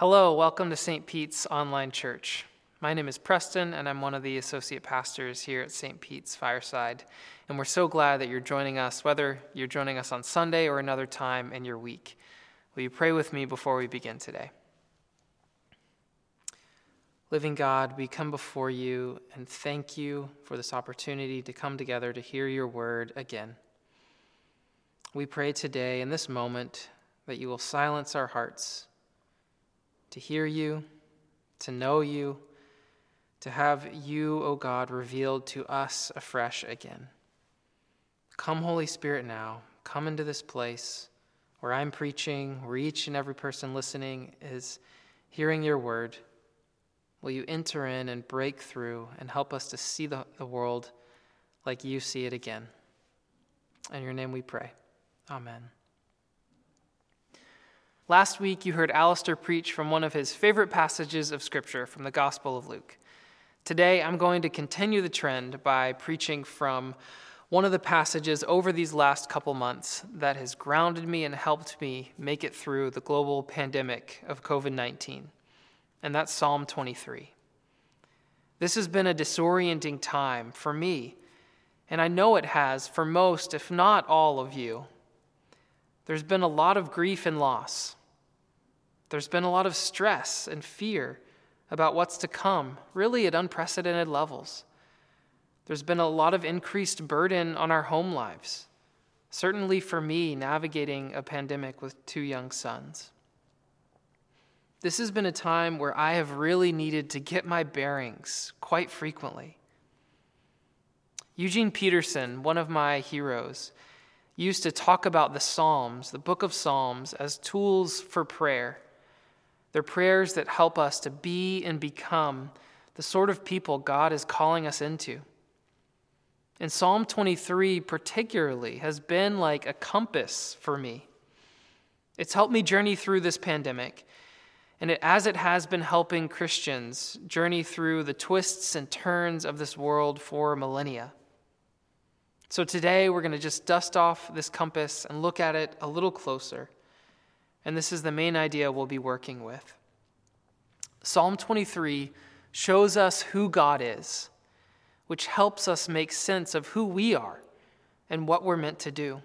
Hello, welcome to St. Pete's Online Church. My name is Preston, and I'm one of the associate pastors here at St. Pete's Fireside, and we're so glad that you're joining us, whether you're joining us on Sunday or another time in your week. Will you pray with me before we begin today? Living God, we come before you and thank you for this opportunity to come together to hear your word again. We pray today in this moment that you will silence our hearts to hear you, to know you, to have you, O God, revealed to us afresh again. Come, Holy Spirit, now. Come into this place where I'm preaching, where each and every person listening is hearing your word. Will you enter in and break through and help us to see the world like you see it again? In your name we pray. Amen. Last week, you heard Alistair preach from one of his favorite passages of Scripture, from the Gospel of Luke. Today, I'm going to continue the trend by preaching from one of the passages over these last couple months that has grounded me and helped me make it through the global pandemic of COVID-19, and that's Psalm 23. This has been a disorienting time for me, and I know it has for most, if not all of you. There's been a lot of grief and loss. There's been a lot of stress and fear about what's to come, really at unprecedented levels. There's been a lot of increased burden on our home lives, certainly for me, navigating a pandemic with two young sons. This has been a time where I have really needed to get my bearings quite frequently. Eugene Peterson, one of my heroes, used to talk about the Psalms, the Book of Psalms, as tools for prayer. They're prayers that help us to be and become the sort of people God is calling us into. And Psalm 23 particularly has been like a compass for me. It's helped me journey through this pandemic, and as it has been helping Christians journey through the twists and turns of this world for millennia. So today we're going to just dust off this compass and look at it a little closer. And this is the main idea we'll be working with. Psalm 23 shows us who God is, which helps us make sense of who we are and what we're meant to do.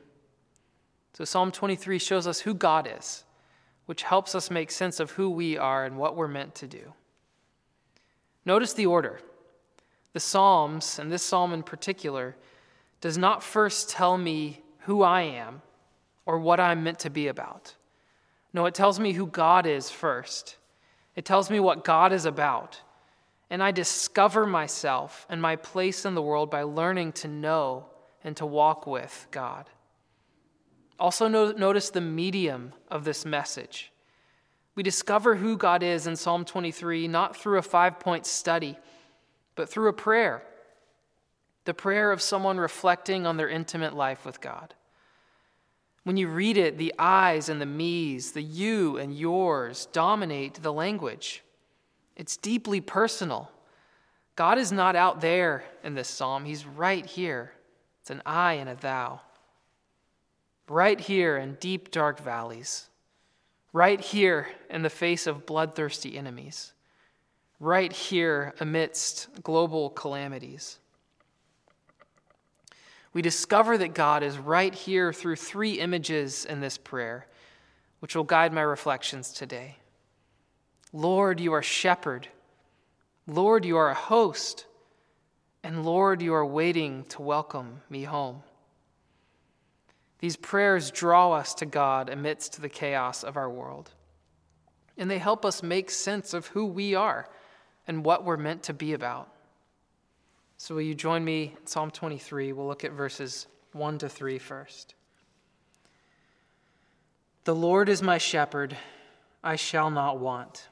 So Psalm 23 shows us who God is, which helps us make sense of who we are and what we're meant to do. Notice the order. The Psalms, and this psalm in particular, does not first tell me who I am or what I'm meant to be about. No, it tells me who God is first. It tells me what God is about. And I discover myself and my place in the world by learning to know and to walk with God. Also notice the medium of this message. We discover who God is in Psalm 23, not through a 5-point study, but through a prayer. The prayer of someone reflecting on their intimate life with God. When you read it, the I's and the me's, the you and yours dominate the language. It's deeply personal. God is not out there in this psalm. He's right here. It's an I and a thou. Right here in deep, dark valleys. Right here in the face of bloodthirsty enemies. Right here amidst global calamities. We discover that God is right here through three images in this prayer, which will guide my reflections today. Lord, you are shepherd. Lord, you are a host. And Lord, you are waiting to welcome me home. These prayers draw us to God amidst the chaos of our world. And they help us make sense of who we are and what we're meant to be about. So will you join me in Psalm 23? We'll look at verses 1 to 3 first. The Lord is my shepherd, I shall not want.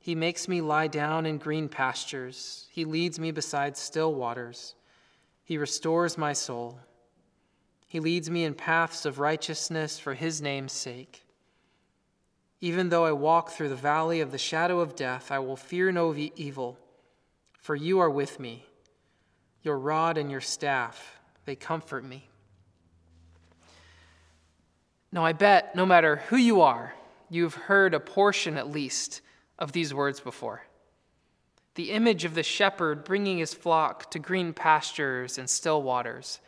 He makes me lie down in green pastures. He leads me beside still waters. He restores my soul. He leads me in paths of righteousness for his name's sake. Even though I walk through the valley of the shadow of death, I will fear no evil, for you are with me. Your rod and your staff, they comfort me. Now I bet no matter who you are, you have heard a portion, at least, of these words before. The image of the shepherd bringing his flock to green pastures and still waters,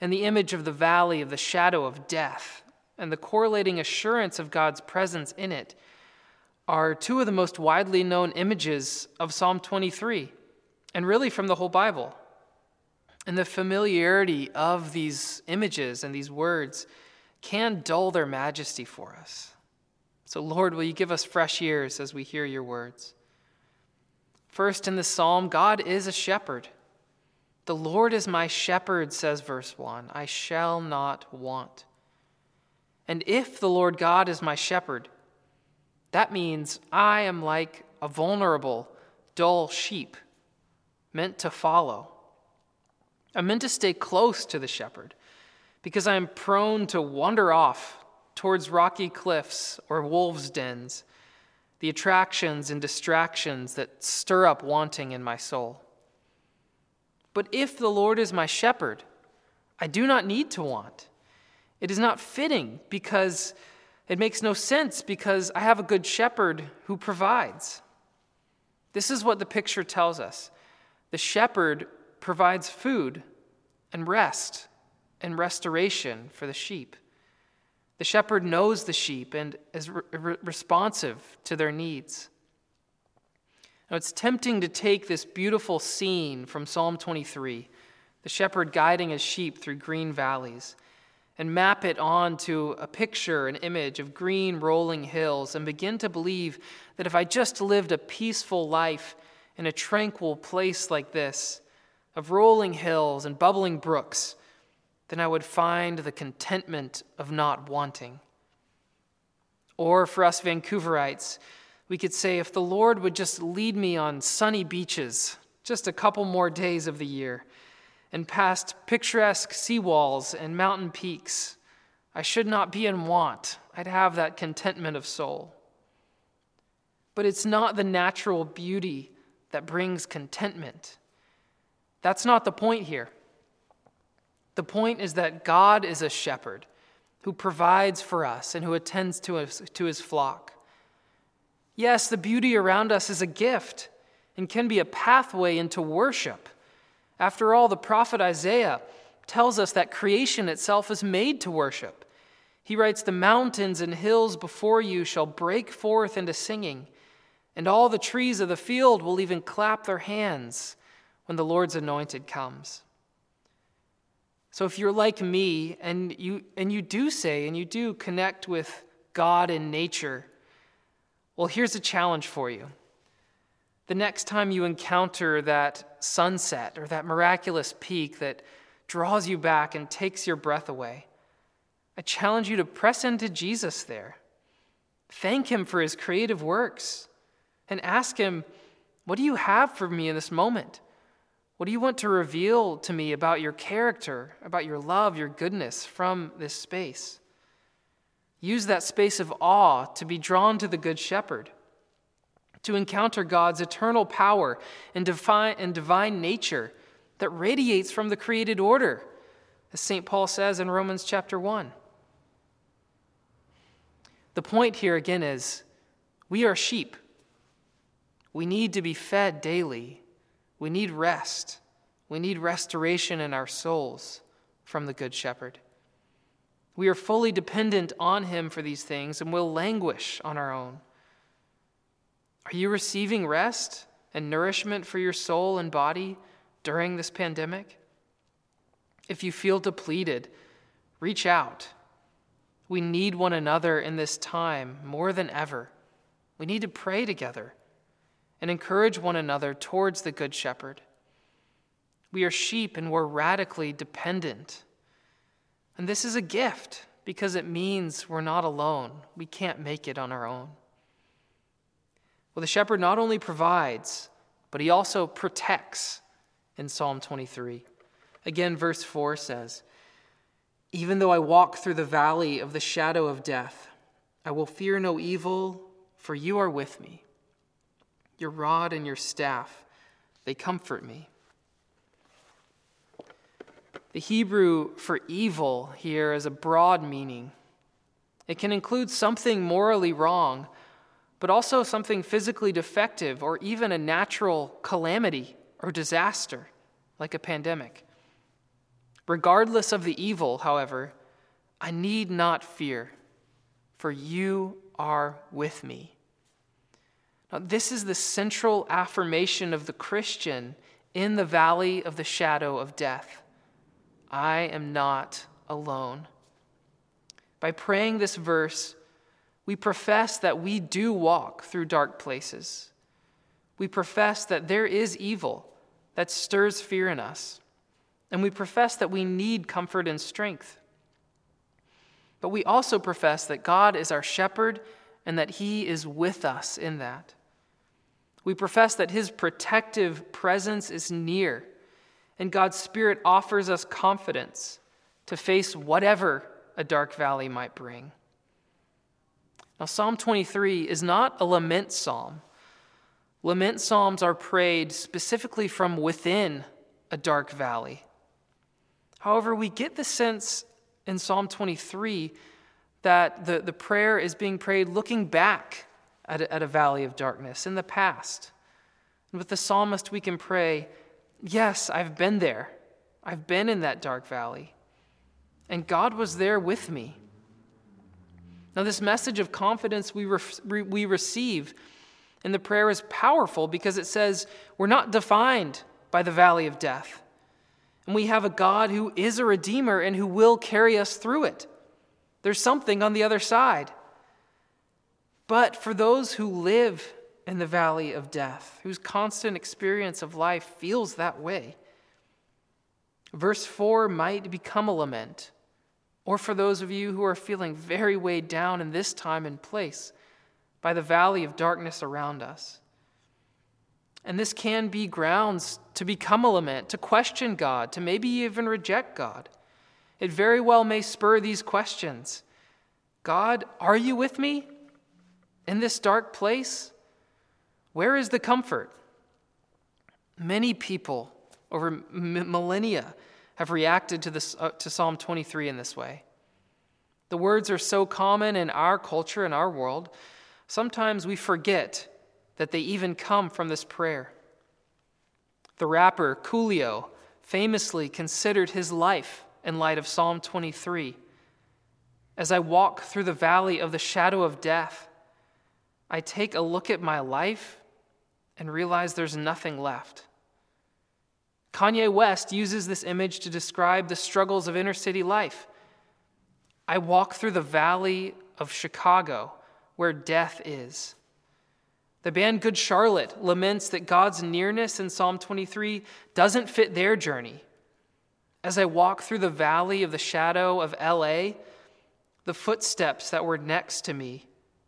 and the image of the valley of the shadow of death, and the correlating assurance of God's presence in it are two of the most widely known images of Psalm 23, and really from the whole Bible. And the familiarity of these images and these words can dull their majesty for us. So Lord, will you give us fresh ears as we hear your words? First, in the psalm, God is a shepherd. The Lord is my shepherd, says verse 1, I shall not want. And if the Lord God is my shepherd, that means I am like a vulnerable, dull sheep, meant to follow. I'm meant to stay close to the shepherd because I am prone to wander off towards rocky cliffs or wolves' dens, the attractions and distractions that stir up wanting in my soul. But if the Lord is my shepherd, I do not need to want. It is not fitting because it makes no sense because I have a good shepherd who provides. This is what the picture tells us. The shepherd provides food and rest and restoration for the sheep. The shepherd knows the sheep and is responsive to their needs. Now, it's tempting to take this beautiful scene from Psalm 23, the shepherd guiding his sheep through green valleys, and map it onto a picture, an image of green rolling hills, and begin to believe that if I just lived a peaceful life in a tranquil place like this, of rolling hills and bubbling brooks, then I would find the contentment of not wanting. Or for us Vancouverites, we could say, if the Lord would just lead me on sunny beaches, just a couple more days of the year, and past picturesque seawalls and mountain peaks, I should not be in want. I'd have that contentment of soul. But it's not the natural beauty that brings contentment. That's not the point here. The point is that God is a shepherd who provides for us and who attends to his flock. Yes, the beauty around us is a gift and can be a pathway into worship. After all, the prophet Isaiah tells us that creation itself is made to worship. He writes, "The mountains and hills before you shall break forth into singing, and all the trees of the field will even clap their hands when the Lord's anointed comes." So if you're like me, and you do connect with God and nature, well, here's a challenge for you. The next time you encounter that sunset or that miraculous peak that draws you back and takes your breath away, I challenge you to press into Jesus there. Thank him for his creative works and ask him, what do you have for me in this moment? What do you want to reveal to me about your character, about your love, your goodness from this space? Use that space of awe to be drawn to the Good Shepherd, to encounter God's eternal power and divine nature that radiates from the created order, as St. Paul says in Romans chapter 1. The point here again is, we are sheep. We need to be fed daily. We need rest. We need restoration in our souls from the Good Shepherd. We are fully dependent on him for these things and will languish on our own. Are you receiving rest and nourishment for your soul and body during this pandemic? If you feel depleted, reach out. We need one another in this time more than ever. We need to pray together and encourage one another towards the Good Shepherd. We are sheep and we're radically dependent. And this is a gift because it means we're not alone. We can't make it on our own. Well, the shepherd not only provides, but he also protects in Psalm 23. Again, verse 4 says, "Even though I walk through the valley of the shadow of death, I will fear no evil, for you are with me. Your rod and your staff, they comfort me." The Hebrew for evil here is a broad meaning. It can include something morally wrong, but also something physically defective or even a natural calamity or disaster, like a pandemic. Regardless of the evil, however, I need not fear, for you are with me. Now, this is the central affirmation of the Christian in the valley of the shadow of death. I am not alone. By praying this verse, we profess that we do walk through dark places. We profess that there is evil that stirs fear in us. And we profess that we need comfort and strength. But we also profess that God is our shepherd and that he is with us in that. We profess that his protective presence is near, and God's Spirit offers us confidence to face whatever a dark valley might bring. Now, Psalm 23 is not a lament psalm. Lament psalms are prayed specifically from within a dark valley. However, we get the sense in Psalm 23 that the prayer is being prayed looking back at a valley of darkness in the past. And with the psalmist, we can pray, yes, I've been there. I've been in that dark valley. And God was there with me. Now, this message of confidence we receive in the prayer is powerful because it says we're not defined by the valley of death. And we have a God who is a redeemer and who will carry us through it. There's something on the other side. But for those who live in the valley of death, whose constant experience of life feels that way, verse 4 might become a lament. Or for those of you who are feeling very weighed down in this time and place by the valley of darkness around us. And this can be grounds to become a lament, to question God, to maybe even reject God. It very well may spur these questions. God, are you with me in this dark place? Where is the comfort? Many people over millennia have reacted to Psalm 23 in this way. The words are so common in our culture, in our world, sometimes we forget that they even come from this prayer. The rapper Coolio famously considered his life in light of Psalm 23. As I walk through the valley of the shadow of death, I take a look at my life and realize there's nothing left. Kanye West uses this image to describe the struggles of inner city life. I walk through the valley of Chicago, where death is. The band Good Charlotte laments that God's nearness in Psalm 23 doesn't fit their journey. As I walk through the valley of the shadow of LA, the footsteps that were next to me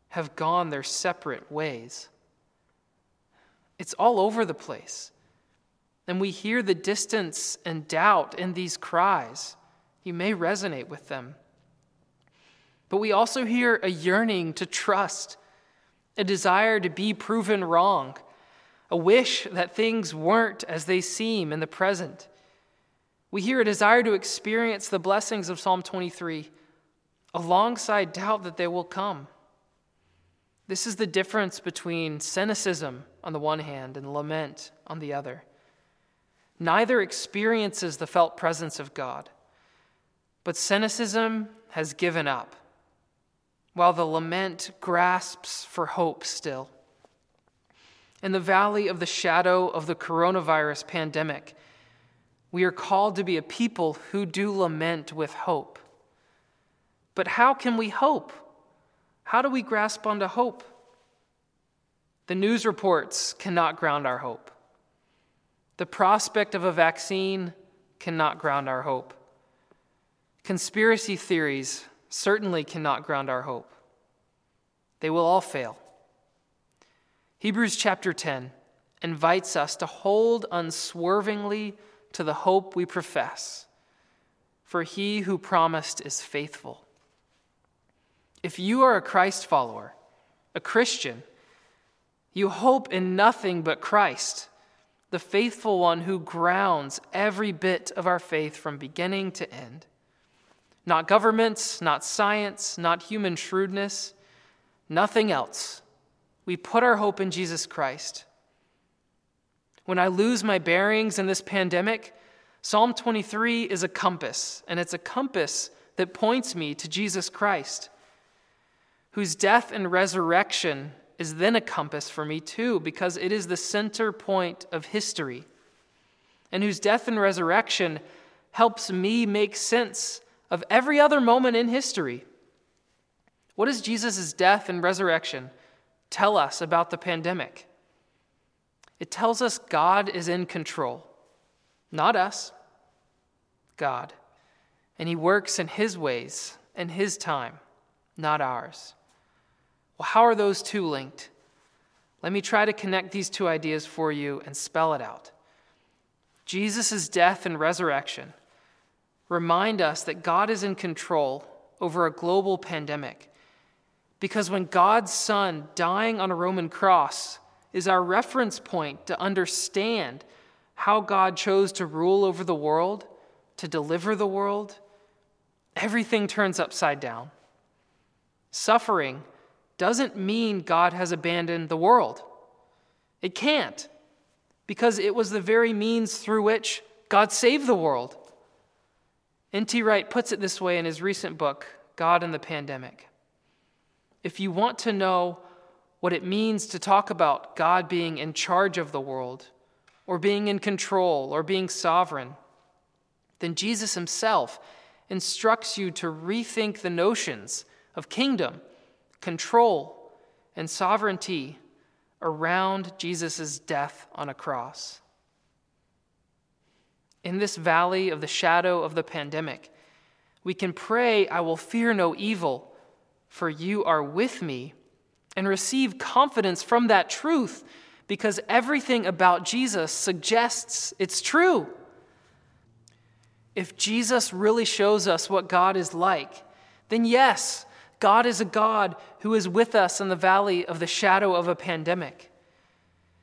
have gone their separate ways. It's all over the place. And we hear the distance and doubt in these cries. You may resonate with them. But we also hear a yearning to trust, a desire to be proven wrong, a wish that things weren't as they seem in the present. We hear a desire to experience the blessings of Psalm 23 alongside doubt that they will come. This is the difference between cynicism on the one hand and lament on the other. Neither experiences the felt presence of God, but cynicism has given up, while the lament grasps for hope still. In the valley of the shadow of the coronavirus pandemic, we are called to be a people who do lament with hope. But how can we hope? How do we grasp onto hope? The news reports cannot ground our hope. The prospect of a vaccine cannot ground our hope. Conspiracy theories certainly cannot ground our hope. They will all fail. Hebrews chapter 10 invites us to hold unswervingly to the hope we profess, for he who promised is faithful. If you are a Christ follower, a Christian, you hope in nothing but Christ, the faithful one who grounds every bit of our faith from beginning to end. Not governments, not science, not human shrewdness, nothing else. We put our hope in Jesus Christ. When I lose my bearings in this pandemic, Psalm 23 is a compass, and it's a compass that points me to Jesus Christ, whose death and resurrection is then a compass for me too, because it is the center point of history, and whose death and resurrection helps me make sense of every other moment in history. What does Jesus' death and resurrection tell us about the pandemic? It tells us God is in control. Not us, God. And he works in his ways and his time, not ours. Well, how are those two linked? Let me try to connect these two ideas for you and spell it out. Jesus' death and resurrection remind us that God is in control over a global pandemic, because when God's Son dying on a Roman cross is our reference point to understand how God chose to rule over the world, to deliver the world, everything turns upside down. Suffering doesn't mean God has abandoned the world. It can't, because it was the very means through which God saved the world. N.T. Wright puts it this way in his recent book, God and the Pandemic. If you want to know what it means to talk about God being in charge of the world, or being in control, or being sovereign, then Jesus himself instructs you to rethink the notions of kingdom, control, and sovereignty around Jesus' death on a cross. In this valley of the shadow of the pandemic, we can pray, "I will fear no evil, for you are with me," and receive confidence from that truth, because everything about Jesus suggests it's true. If Jesus really shows us what God is like, then yes, God is a God who is with us in the valley of the shadow of a pandemic.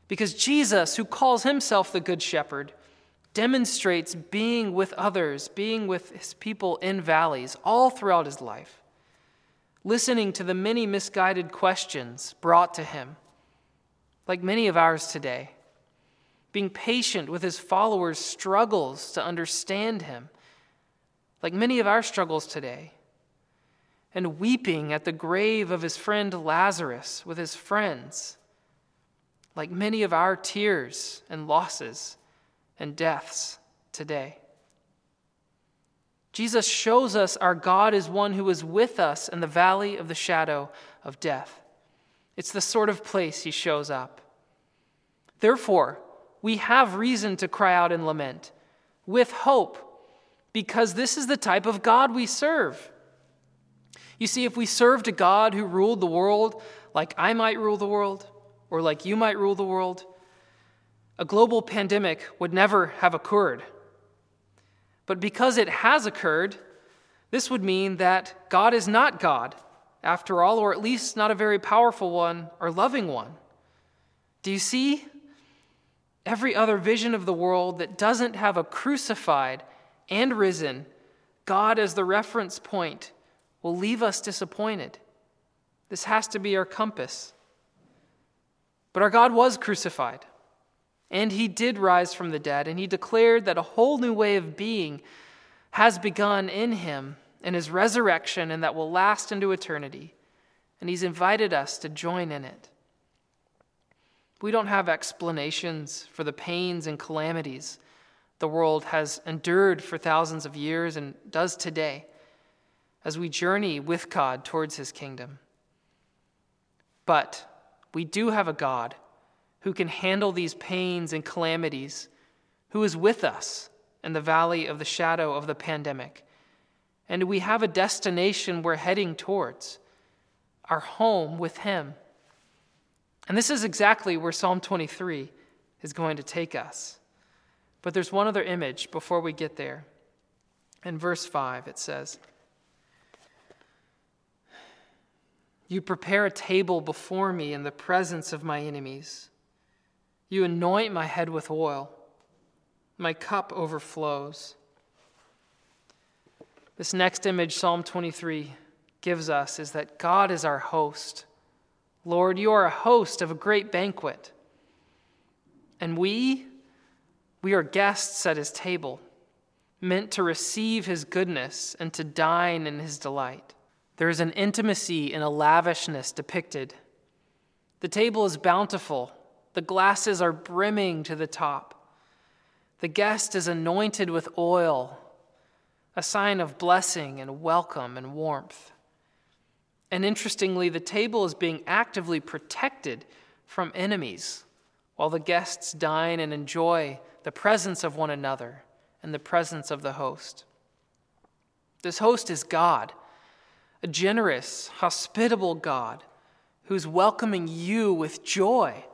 Because Jesus, who calls himself the Good Shepherd, demonstrates being with others, being with his people in valleys all throughout his life, listening to the many misguided questions brought to him, like many of ours today, being patient with his followers' struggles to understand him, like many of our struggles today, and weeping at the grave of his friend Lazarus with his friends, like many of our tears and losses and deaths today. Jesus shows us our God is one who is with us in the valley of the shadow of death. It's the sort of place he shows up. Therefore, we have reason to cry out and lament with hope, because this is the type of God we serve. You see, if we served a God who ruled the world like I might rule the world, or like you might rule the world, a global pandemic would never have occurred. But because it has occurred, this would mean that God is not God, after all, or at least not a very powerful one or loving one. Do you see? Every other vision of the world that doesn't have a crucified and risen God as the reference point will leave us disappointed. This has to be our compass. But our God was crucified, and he did rise from the dead, and he declared that a whole new way of being has begun in him and his resurrection, and that will last into eternity. And he's invited us to join in it. We don't have explanations for the pains and calamities the world has endured for thousands of years and does today as we journey with God towards his kingdom. But we do have a God who can handle these pains and calamities, who is with us in the valley of the shadow of the pandemic. And we have a destination we're heading towards, our home with him. And this is exactly where Psalm 23 is going to take us. But there's one other image before we get there. In verse 5, it says, "You prepare a table before me in the presence of my enemies. You anoint my head with oil. My cup overflows." This next image Psalm 23 gives us is that God is our host. Lord, you are a host of a great banquet. And we are guests at his table, meant to receive his goodness and to dine in his delight. There is an intimacy and a lavishness depicted. The table is bountiful. The glasses are brimming to the top. The guest is anointed with oil, a sign of blessing and welcome and warmth. And interestingly, the table is being actively protected from enemies while the guests dine and enjoy the presence of one another and the presence of the host. This host is God, a generous, hospitable God who's welcoming you with joy,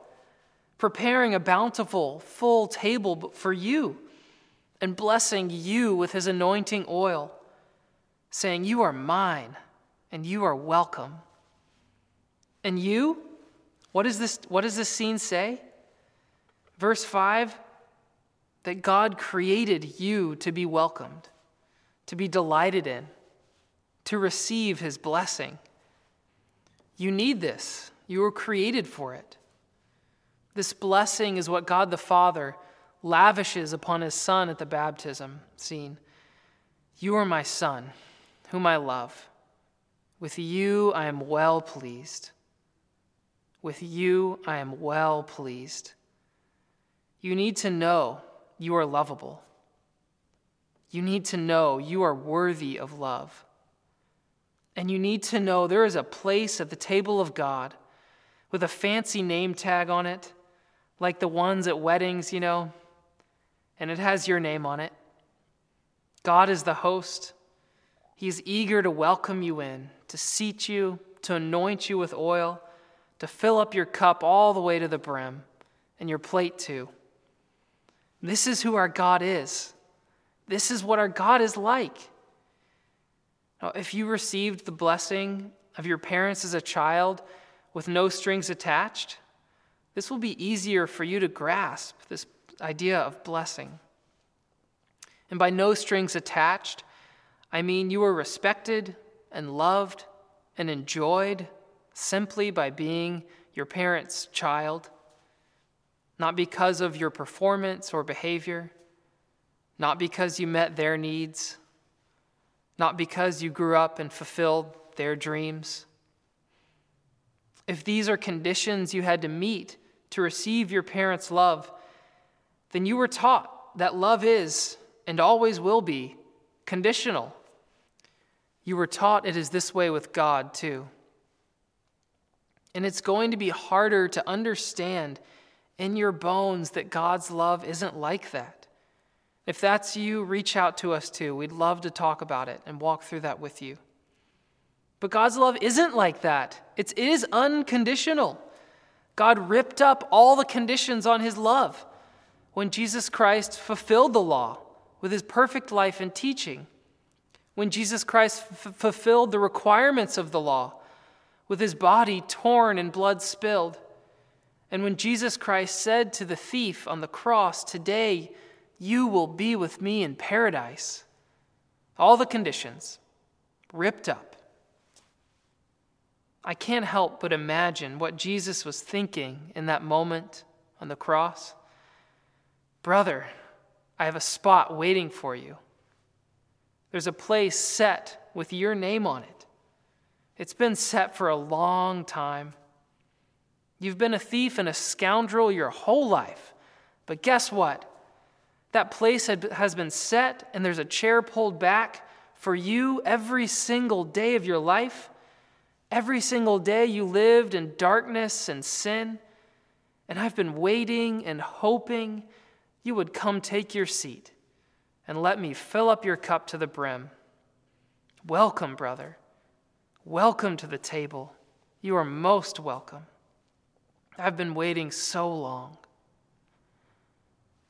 preparing a bountiful, full table for you, and blessing you with his anointing oil, saying, "You are mine, and you are welcome." And you? What does this scene say? Verse 5, that God created you to be welcomed, to be delighted in, to receive his blessing. You need this. You were created for it. This blessing is what God the Father lavishes upon his Son at the baptism scene. You are my Son, whom I love. With you I am well pleased. With you I am well pleased. You need to know you are lovable. You need to know you are worthy of love. And you need to know there is a place at the table of God with a fancy name tag on it, like the ones at weddings, you know, and it has your name on it. God is the host. He is eager to welcome you in, to seat you, to anoint you with oil, to fill up your cup all the way to the brim, and your plate too. This is who our God is. This is what our God is like. Now, if you received the blessing of your parents as a child with no strings attached, this will be easier for you to grasp this idea of blessing. And by no strings attached, I mean you were respected and loved and enjoyed simply by being your parents' child, not because of your performance or behavior, not because you met their needs, not because you grew up and fulfilled their dreams. If these are conditions you had to meet to receive your parents' love, then you were taught that love is, and always will be, conditional. You were taught it is this way with God, too. And it's going to be harder to understand in your bones that God's love isn't like that. If that's you, reach out to us, too. We'd love to talk about it and walk through that with you. But God's love isn't like that. It is unconditional. God ripped up all the conditions on his love when Jesus Christ fulfilled the law with his perfect life and teaching, when Jesus Christ fulfilled the requirements of the law with his body torn and blood spilled, and when Jesus Christ said to the thief on the cross, "Today you will be with me in paradise." All the conditions ripped up. I can't help but imagine what Jesus was thinking in that moment on the cross. "Brother, I have a spot waiting for you. There's a place set with your name on it. It's been set for a long time. You've been a thief and a scoundrel your whole life, but guess what? That place has been set, and there's a chair pulled back for you every single day of your life. Every single day you lived in darkness and sin, and I've been waiting and hoping you would come take your seat and let me fill up your cup to the brim. Welcome, brother. Welcome to the table. You are most welcome. I've been waiting so long."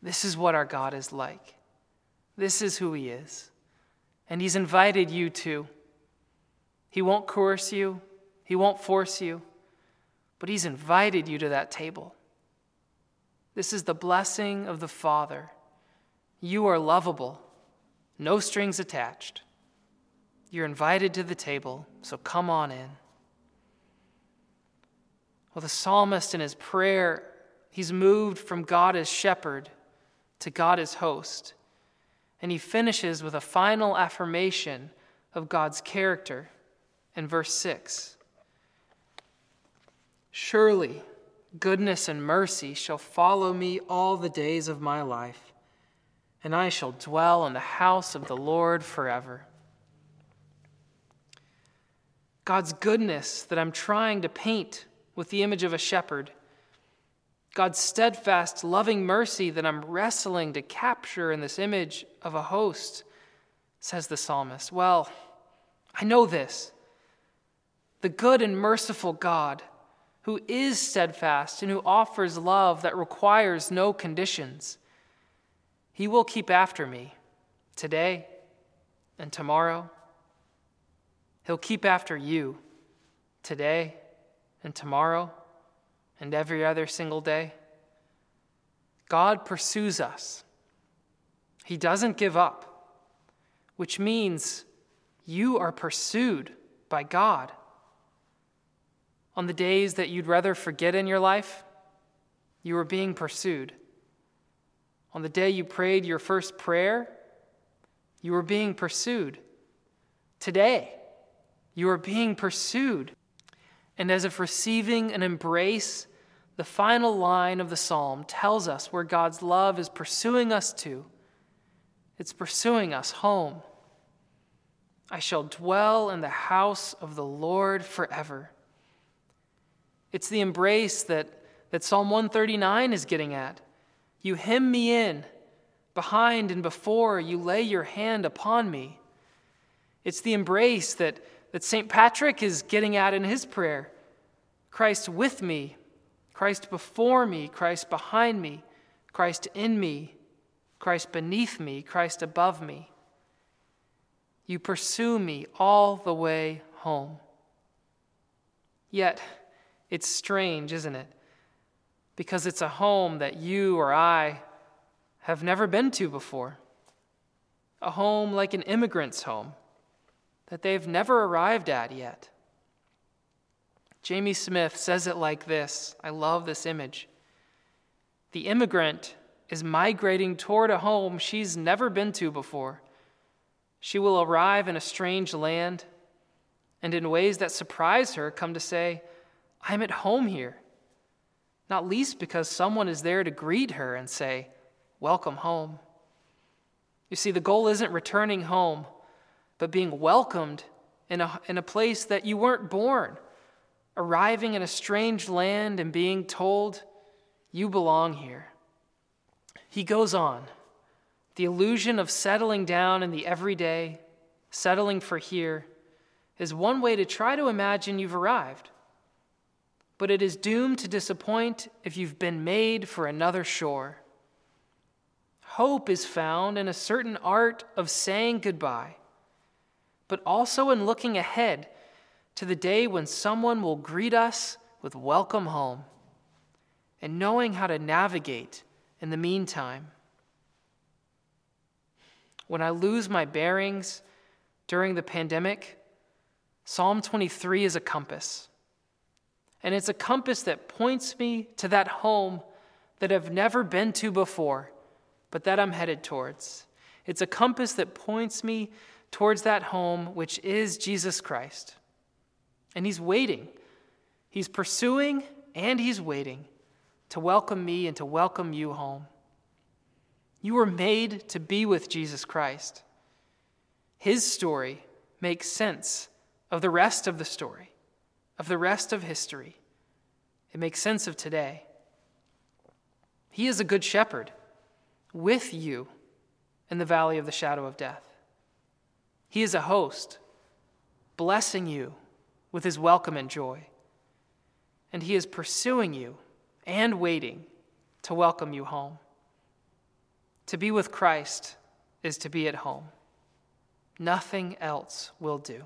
This is what our God is like. This is who he is. And he's invited you to. He won't coerce you. He won't force you, but he's invited you to that table. This is the blessing of the Father. You are lovable, no strings attached. You're invited to the table, so come on in. Well, the psalmist in his prayer, he's moved from God as shepherd to God as host. And he finishes with a final affirmation of God's character in verse 6. Surely goodness and mercy shall follow me all the days of my life, and I shall dwell in the house of the Lord forever. God's goodness that I'm trying to paint with the image of a shepherd, God's steadfast, loving mercy that I'm wrestling to capture in this image of a host, says the psalmist. Well, I know this. The good and merciful God, who is steadfast and who offers love that requires no conditions, he will keep after me today and tomorrow. He'll keep after you today and tomorrow and every other single day. God pursues us. He doesn't give up, which means you are pursued by God. On the days that you'd rather forget in your life, you were being pursued. On the day you prayed your first prayer, you were being pursued. Today, you are being pursued. And as if receiving an embrace, the final line of the psalm tells us where God's love is pursuing us to. It's pursuing us home. I shall dwell in the house of the Lord forever. It's the embrace that Psalm 139 is getting at. You hem me in, behind and before you lay your hand upon me. It's the embrace that St. Patrick is getting at in his prayer. Christ with me, Christ before me, Christ behind me, Christ in me, Christ beneath me, Christ above me. You pursue me all the way home. Yet, it's strange, isn't it? Because it's a home that you or I have never been to before. A home like an immigrant's home that they've never arrived at yet. Jamie Smith says it like this. I love this image. The immigrant is migrating toward a home she's never been to before. She will arrive in a strange land and in ways that surprise her come to say, I'm at home here, not least because someone is there to greet her and say, welcome home. You see, the goal isn't returning home, but being welcomed in a place that you weren't born, arriving in a strange land and being told, you belong here. He goes on, the illusion of settling down in the everyday, settling for here, is one way to try to imagine you've arrived. But it is doomed to disappoint if you've been made for another shore. Hope is found in a certain art of saying goodbye, but also in looking ahead to the day when someone will greet us with welcome home and knowing how to navigate in the meantime. When I lose my bearings during the pandemic, Psalm 23 is a compass. And it's a compass that points me to that home that I've never been to before, but that I'm headed towards. It's a compass that points me towards that home, which is Jesus Christ. And he's waiting. He's pursuing and he's waiting to welcome me and to welcome you home. You were made to be with Jesus Christ. His story makes sense of the rest of the story, of the rest of history. It makes sense of today. He is a good shepherd with you in the valley of the shadow of death. He is a host, blessing you with his welcome and joy. And he is pursuing you and waiting to welcome you home. To be with Christ is to be at home. Nothing else will do.